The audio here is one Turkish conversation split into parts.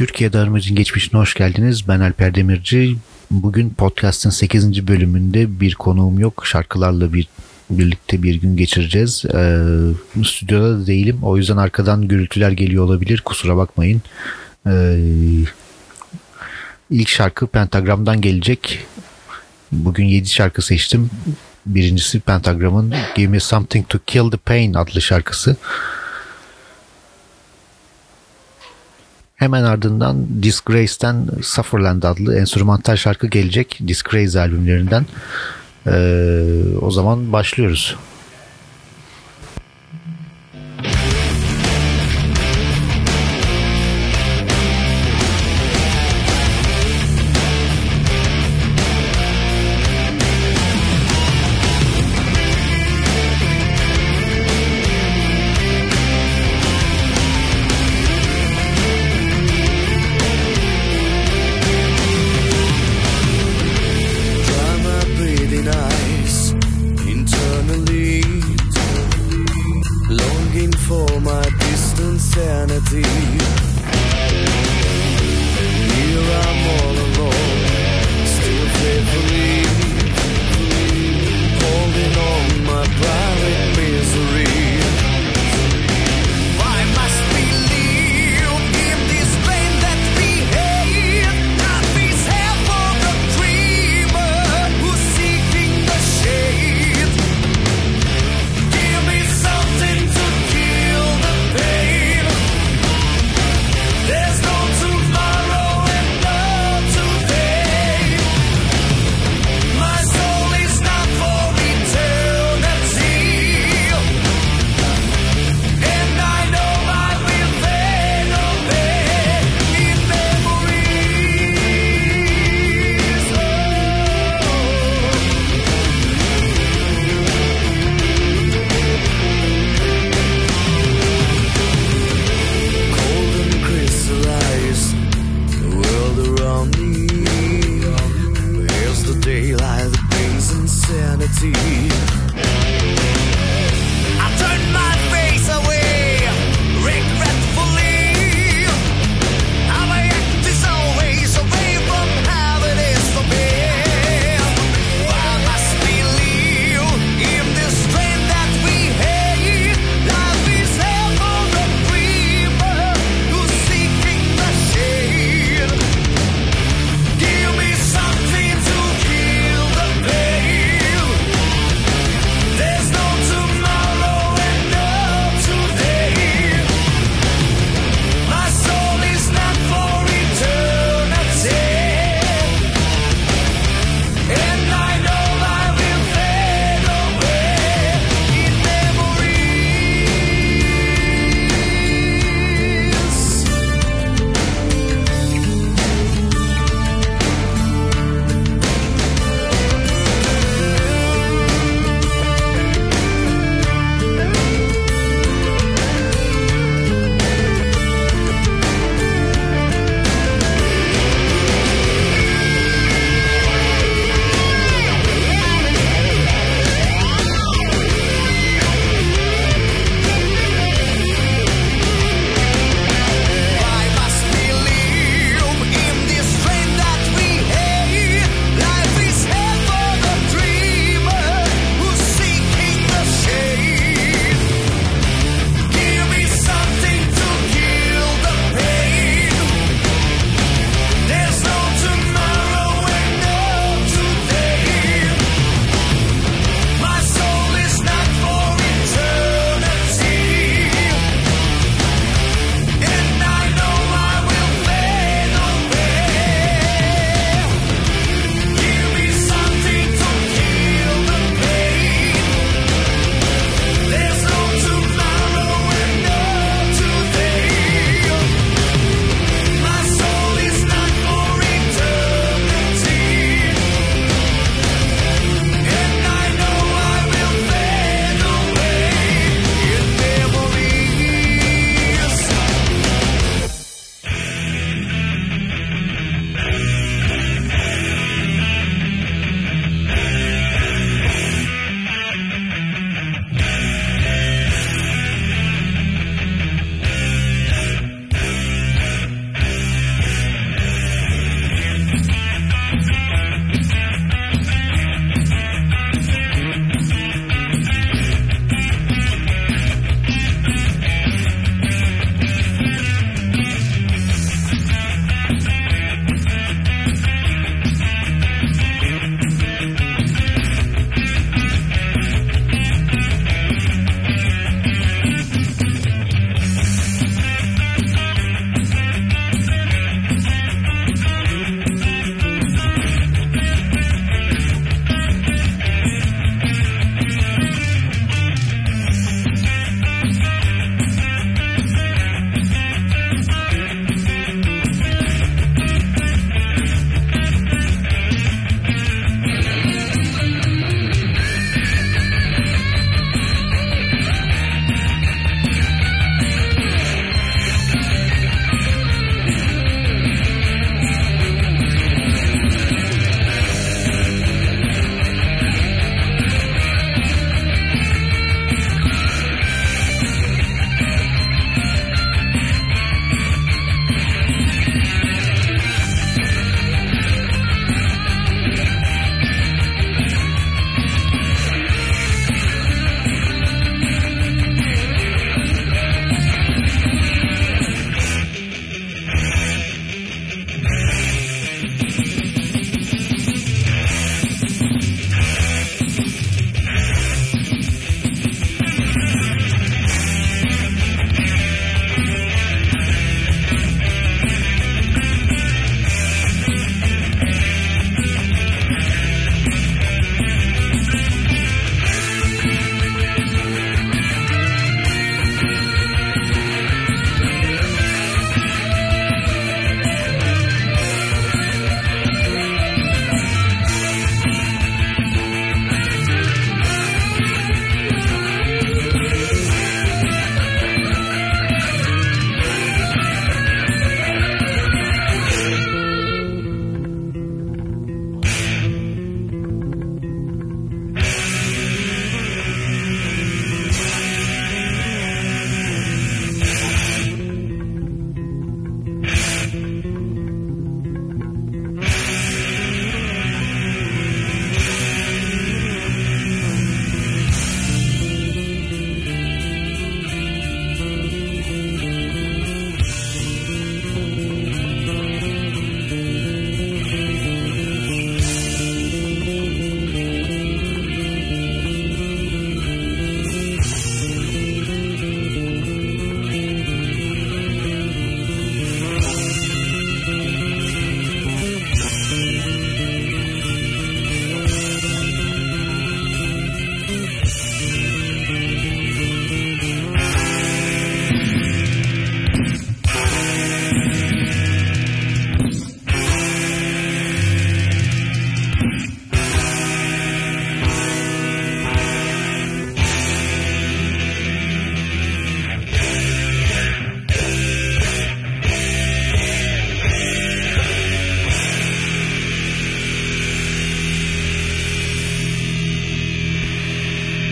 Türkiye Darmacı'nın geçmişine hoş geldiniz. Ben Alper Demirci. Bugün podcast'ın 8. bölümünde bir konuğum yok. Şarkılarla birlikte bir gün geçireceğiz. Stüdyoda da değilim. O yüzden arkadan gürültüler geliyor olabilir. Kusura bakmayın. İlk şarkı Pentagram'dan gelecek. Bugün 7 şarkı seçtim. Birincisi Pentagram'ın Give Me Something to Kill the Pain adlı şarkısı. Hemen ardından Disgrace'den Sufferland adlı enstrümantal şarkı gelecek. Disgrace albümlerinden. O zaman başlıyoruz. Internally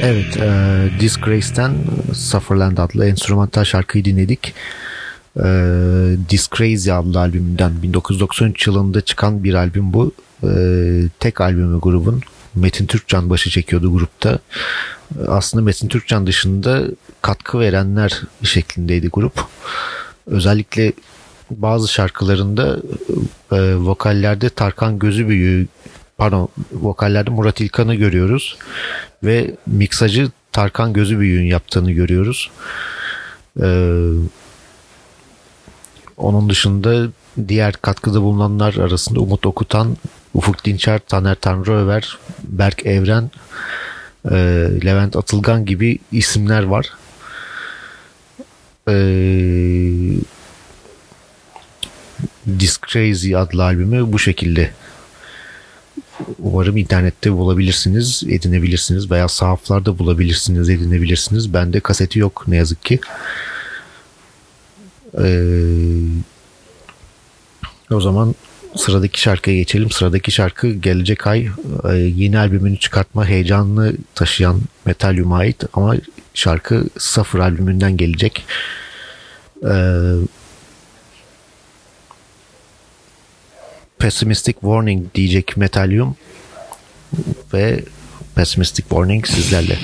Evet, Disgrace'ten Sufferland adlı enstrümantal şarkıyı dinledik. Disgrace adlı albümünden 1993 yılında çıkan bir albüm bu. Tek albümü grubun. Metin Türkcan başı çekiyordu grupta. Aslında Metin Türkcan dışında katkı verenler şeklindeydi grup. Özellikle bazı şarkılarında vokallerde Tarkan Gözübüyük, vokallerde Murat İlkan'ı görüyoruz ve miksajı Tarkan Gözübüyük'ün yaptığını görüyoruz. Onun dışında diğer katkıda bulunanlar arasında Umut Okutan, Ufuk Dinçer, Taner Tanröver, Berk Evren, Levent Atılgan gibi isimler var. Disgrace adlı albümü bu şekilde. Umarım internette bulabilirsiniz, edinebilirsiniz veya sahaflarda bulabilirsiniz, edinebilirsiniz. Bende kaseti yok ne yazık ki. O zaman sıradaki şarkıya geçelim. Sıradaki şarkı gelecek ay yeni albümünü çıkartma heyecanını taşıyan Metalium'a ait, ama şarkı Safır albümünden gelecek. Pessimistic Warning diyecek Metalium ve Pessimistic Warning sizlerle.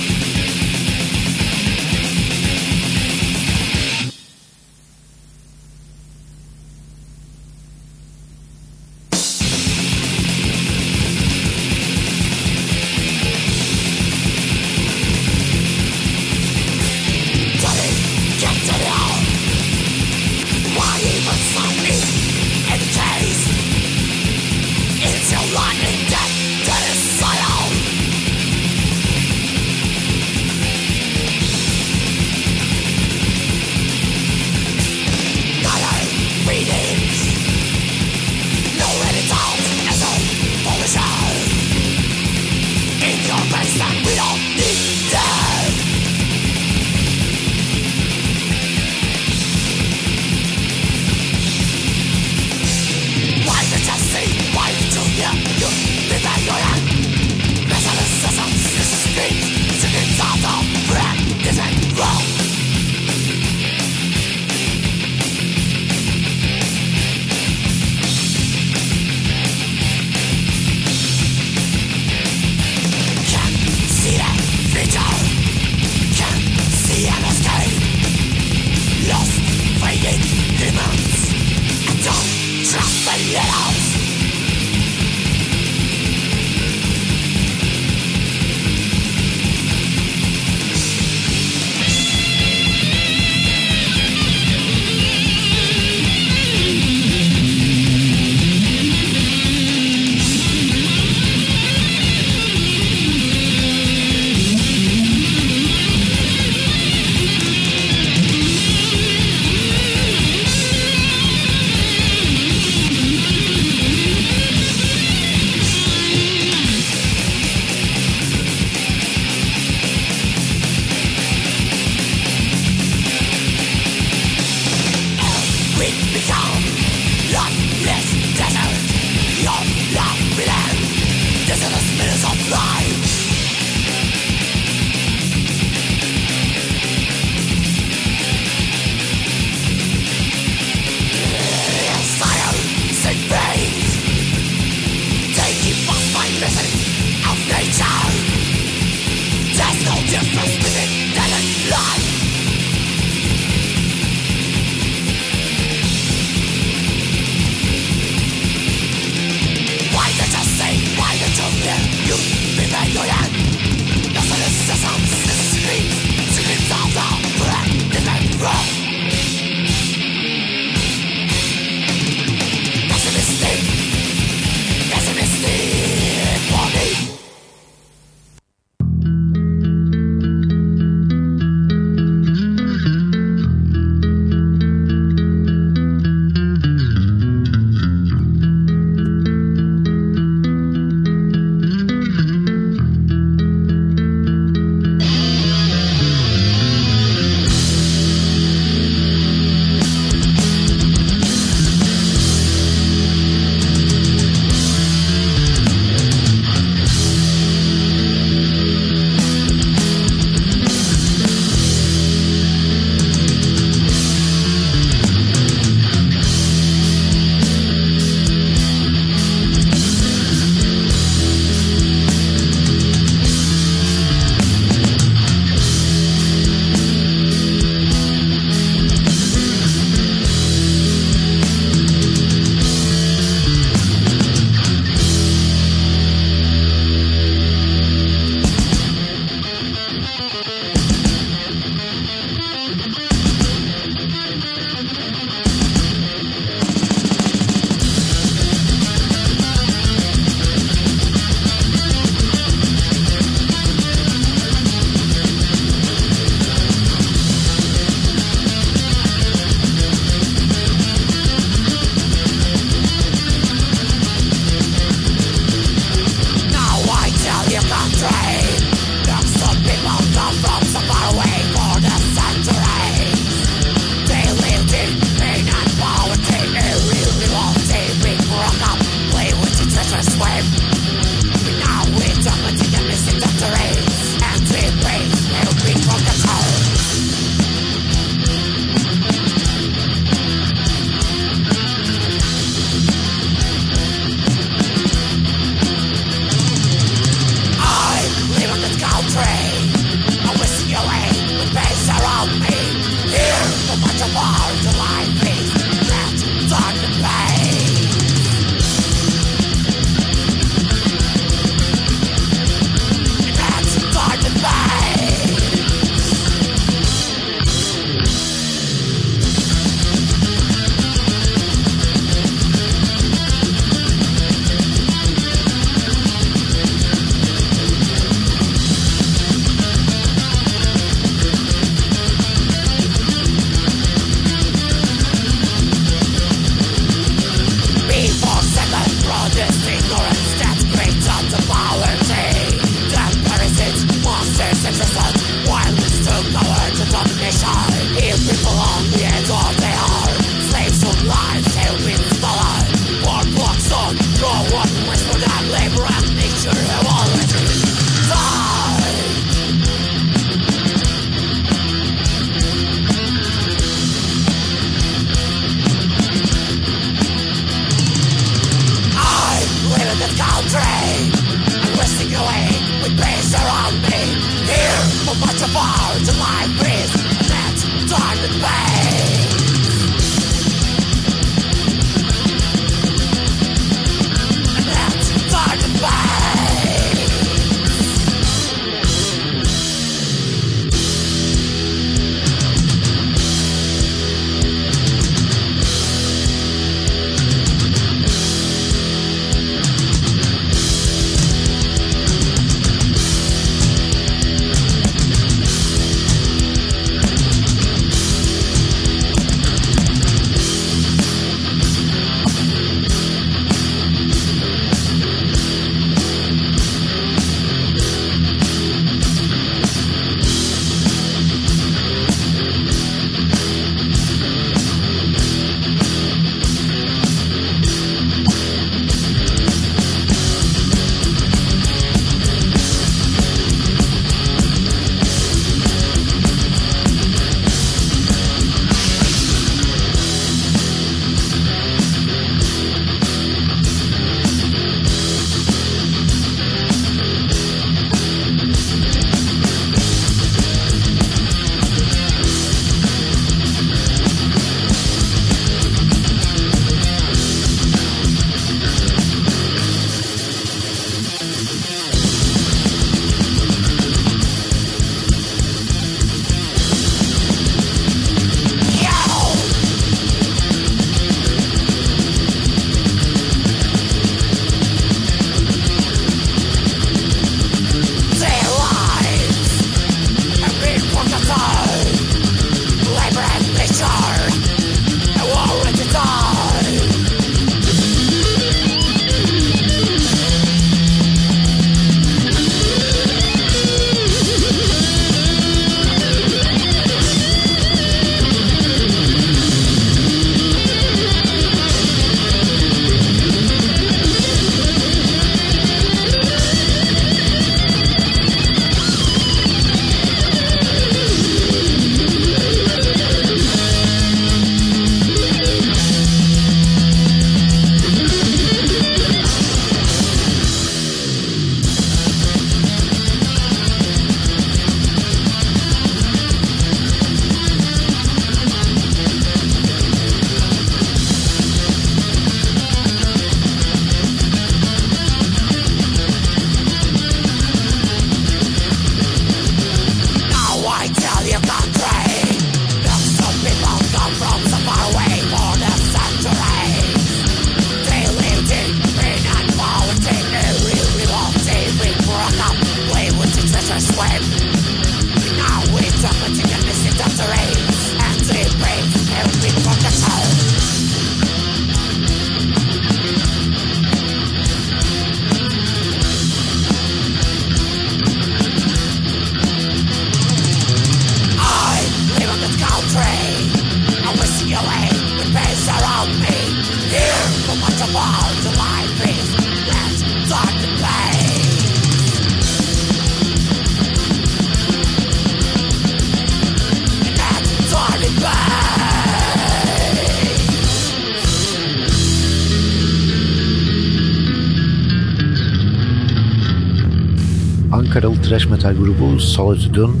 Ankaralı thrash metal grubu Solitude'un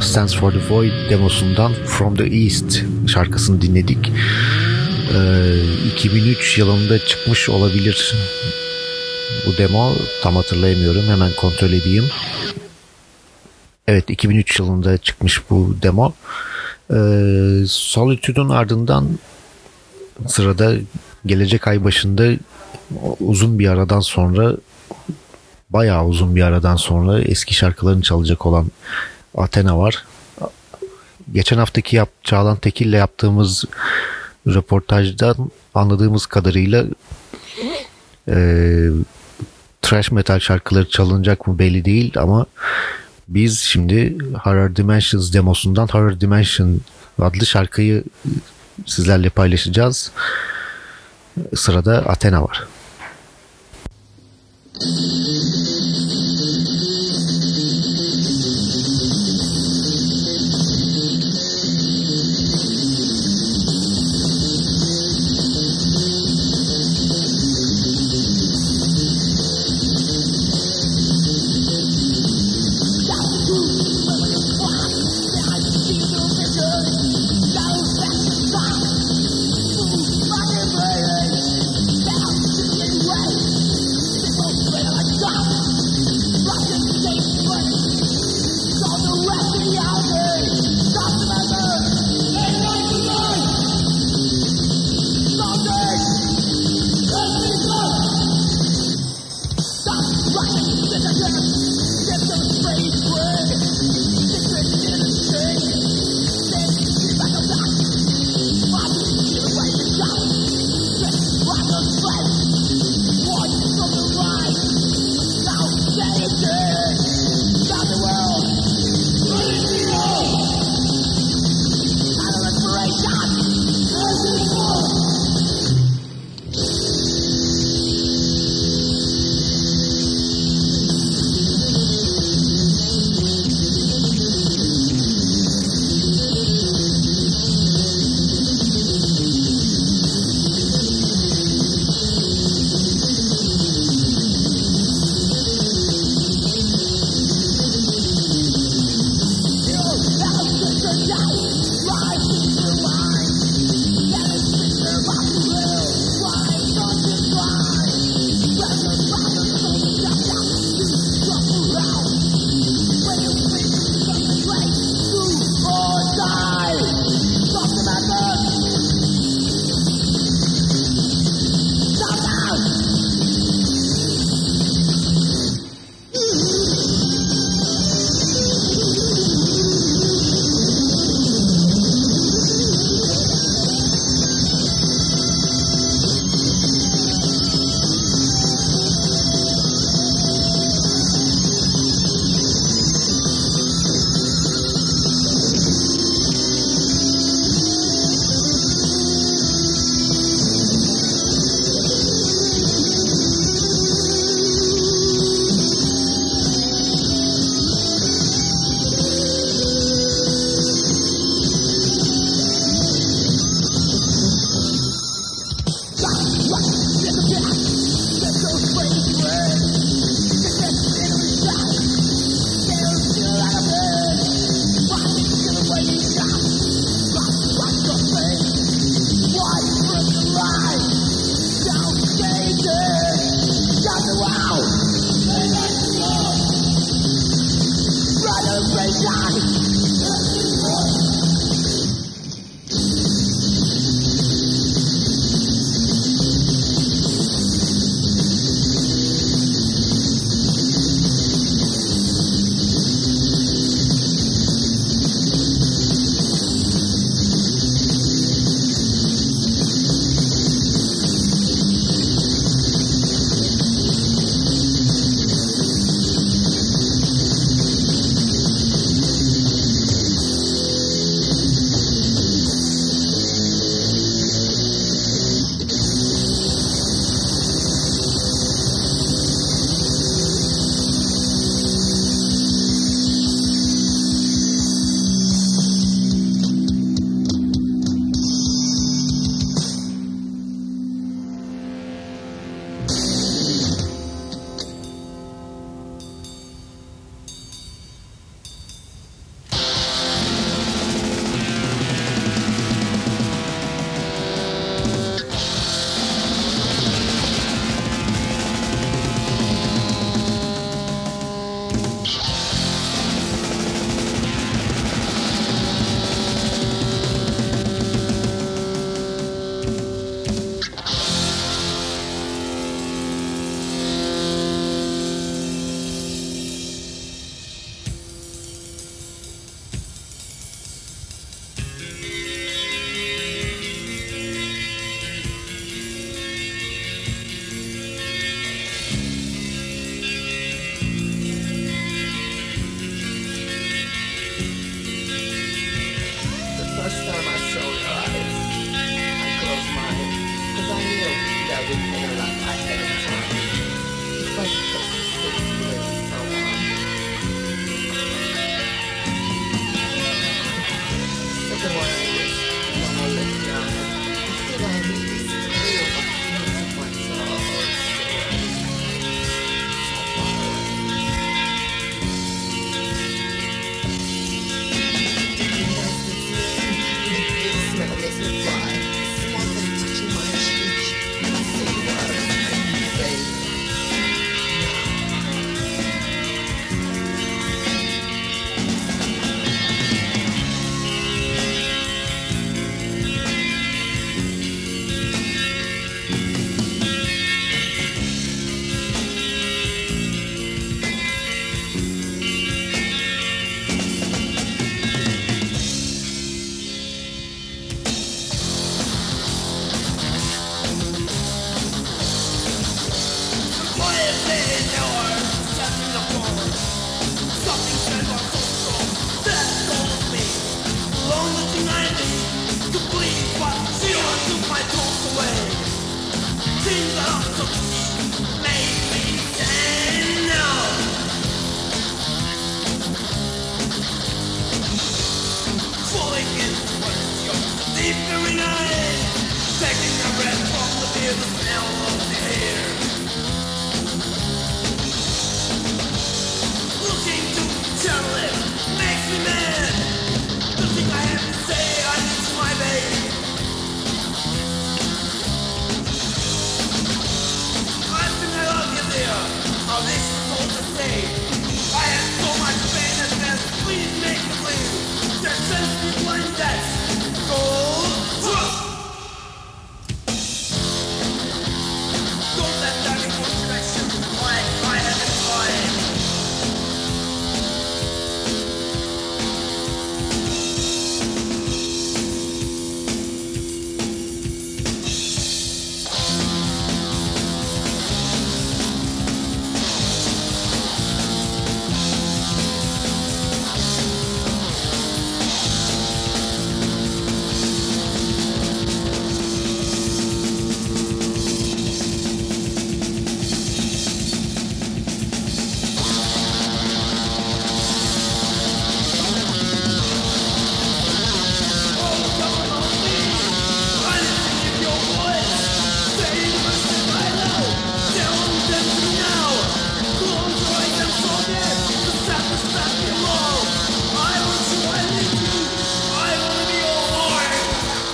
Stands for the Void demosundan From the East şarkısını dinledik. 2003 yılında çıkmış olabilir bu demo, tam hatırlayamıyorum, hemen kontrol edeyim. Evet, 2003 yılında çıkmış bu demo. Solitude'un ardından sırada gelecek ay başında uzun bir aradan sonra, bayağı uzun bir aradan sonra eski şarkılarını çalacak olan Athena var. Geçen haftaki Çağlan Tekil'le yaptığımız röportajdan anladığımız kadarıyla thrash metal şarkıları çalınacak mı belli değil, ama biz şimdi Horror Dimensions demosundan Horror Dimension adlı şarkıyı sizlerle paylaşacağız. Sırada Athena var.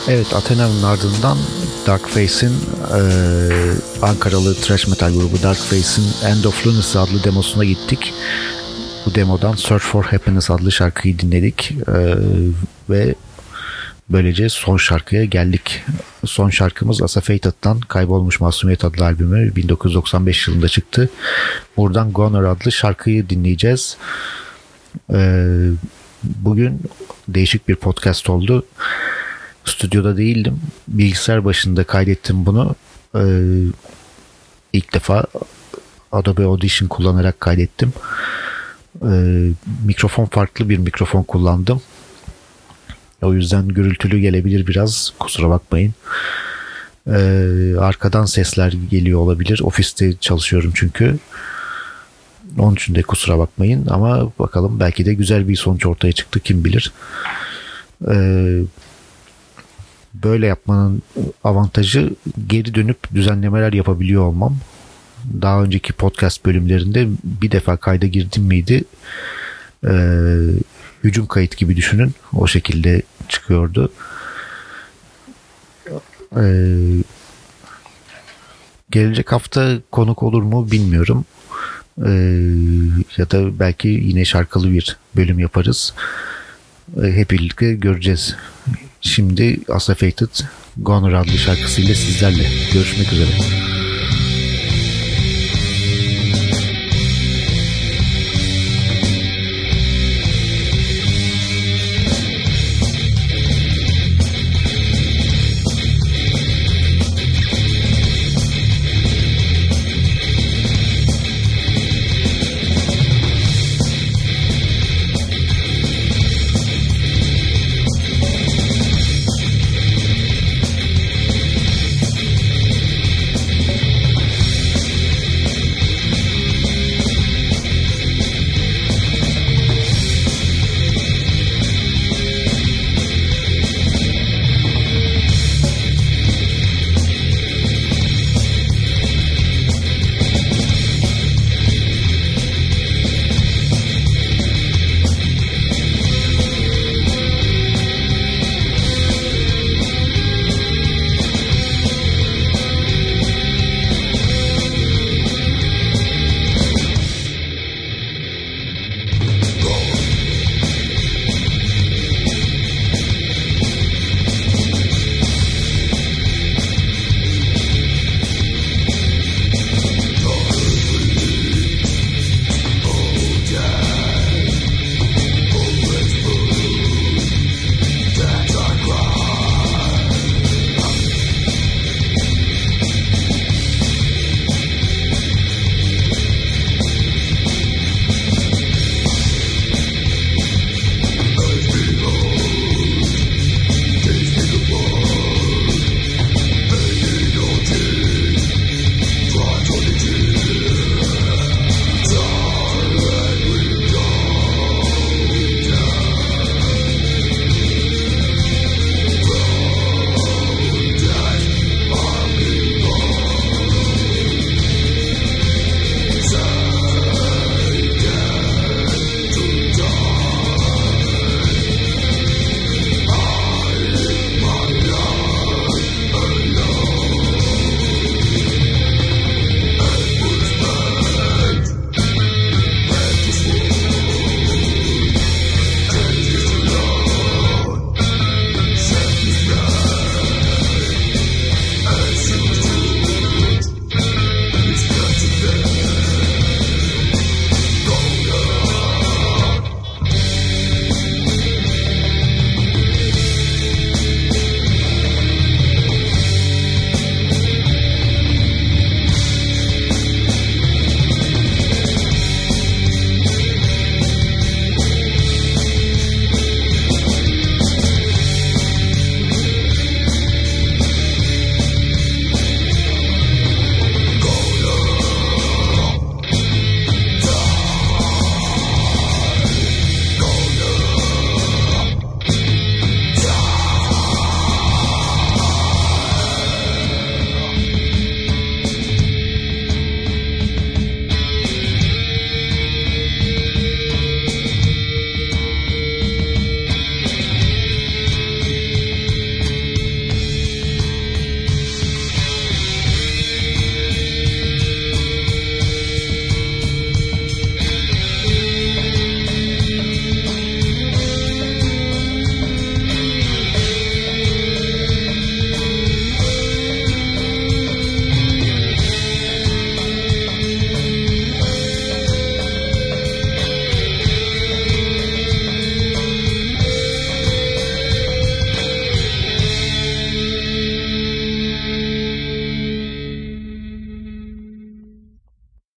Evet, Athena'nın ardından Darkphase'in Ankaralı thrash metal grubu Darkphase'in End of Lunacy adlı demosuna gittik. Bu demodan Search for Happiness adlı şarkıyı dinledik ve böylece son şarkıya geldik. Son şarkımız Asafated'dan Kaybolmuş Masumiyet adlı albümü 1995 yılında çıktı. Buradan Goner adlı şarkıyı dinleyeceğiz. Bugün değişik bir podcast oldu. Stüdyoda değildim. Bilgisayar başında kaydettim bunu. İlk defa Adobe Audition kullanarak kaydettim. Mikrofon farklı bir mikrofon kullandım. O yüzden gürültülü gelebilir biraz. Kusura bakmayın. Arkadan sesler geliyor olabilir. Ofiste çalışıyorum çünkü. Onun için de kusura bakmayın. Ama bakalım, belki de güzel bir sonuç ortaya çıktı. Kim bilir. Böyle yapmanın avantajı geri dönüp düzenlemeler yapabiliyor olmam. Daha önceki podcast bölümlerinde bir defa kayda girdim miydi? Hücum kayıt gibi düşünün. O şekilde çıkıyordu. Gelecek hafta konuk olur mu bilmiyorum. Ya da belki yine şarkılı bir bölüm yaparız. Hep birlikte göreceğiz. Şimdi Asafated Goner adlı şarkısıyla sizlerle görüşmek üzere.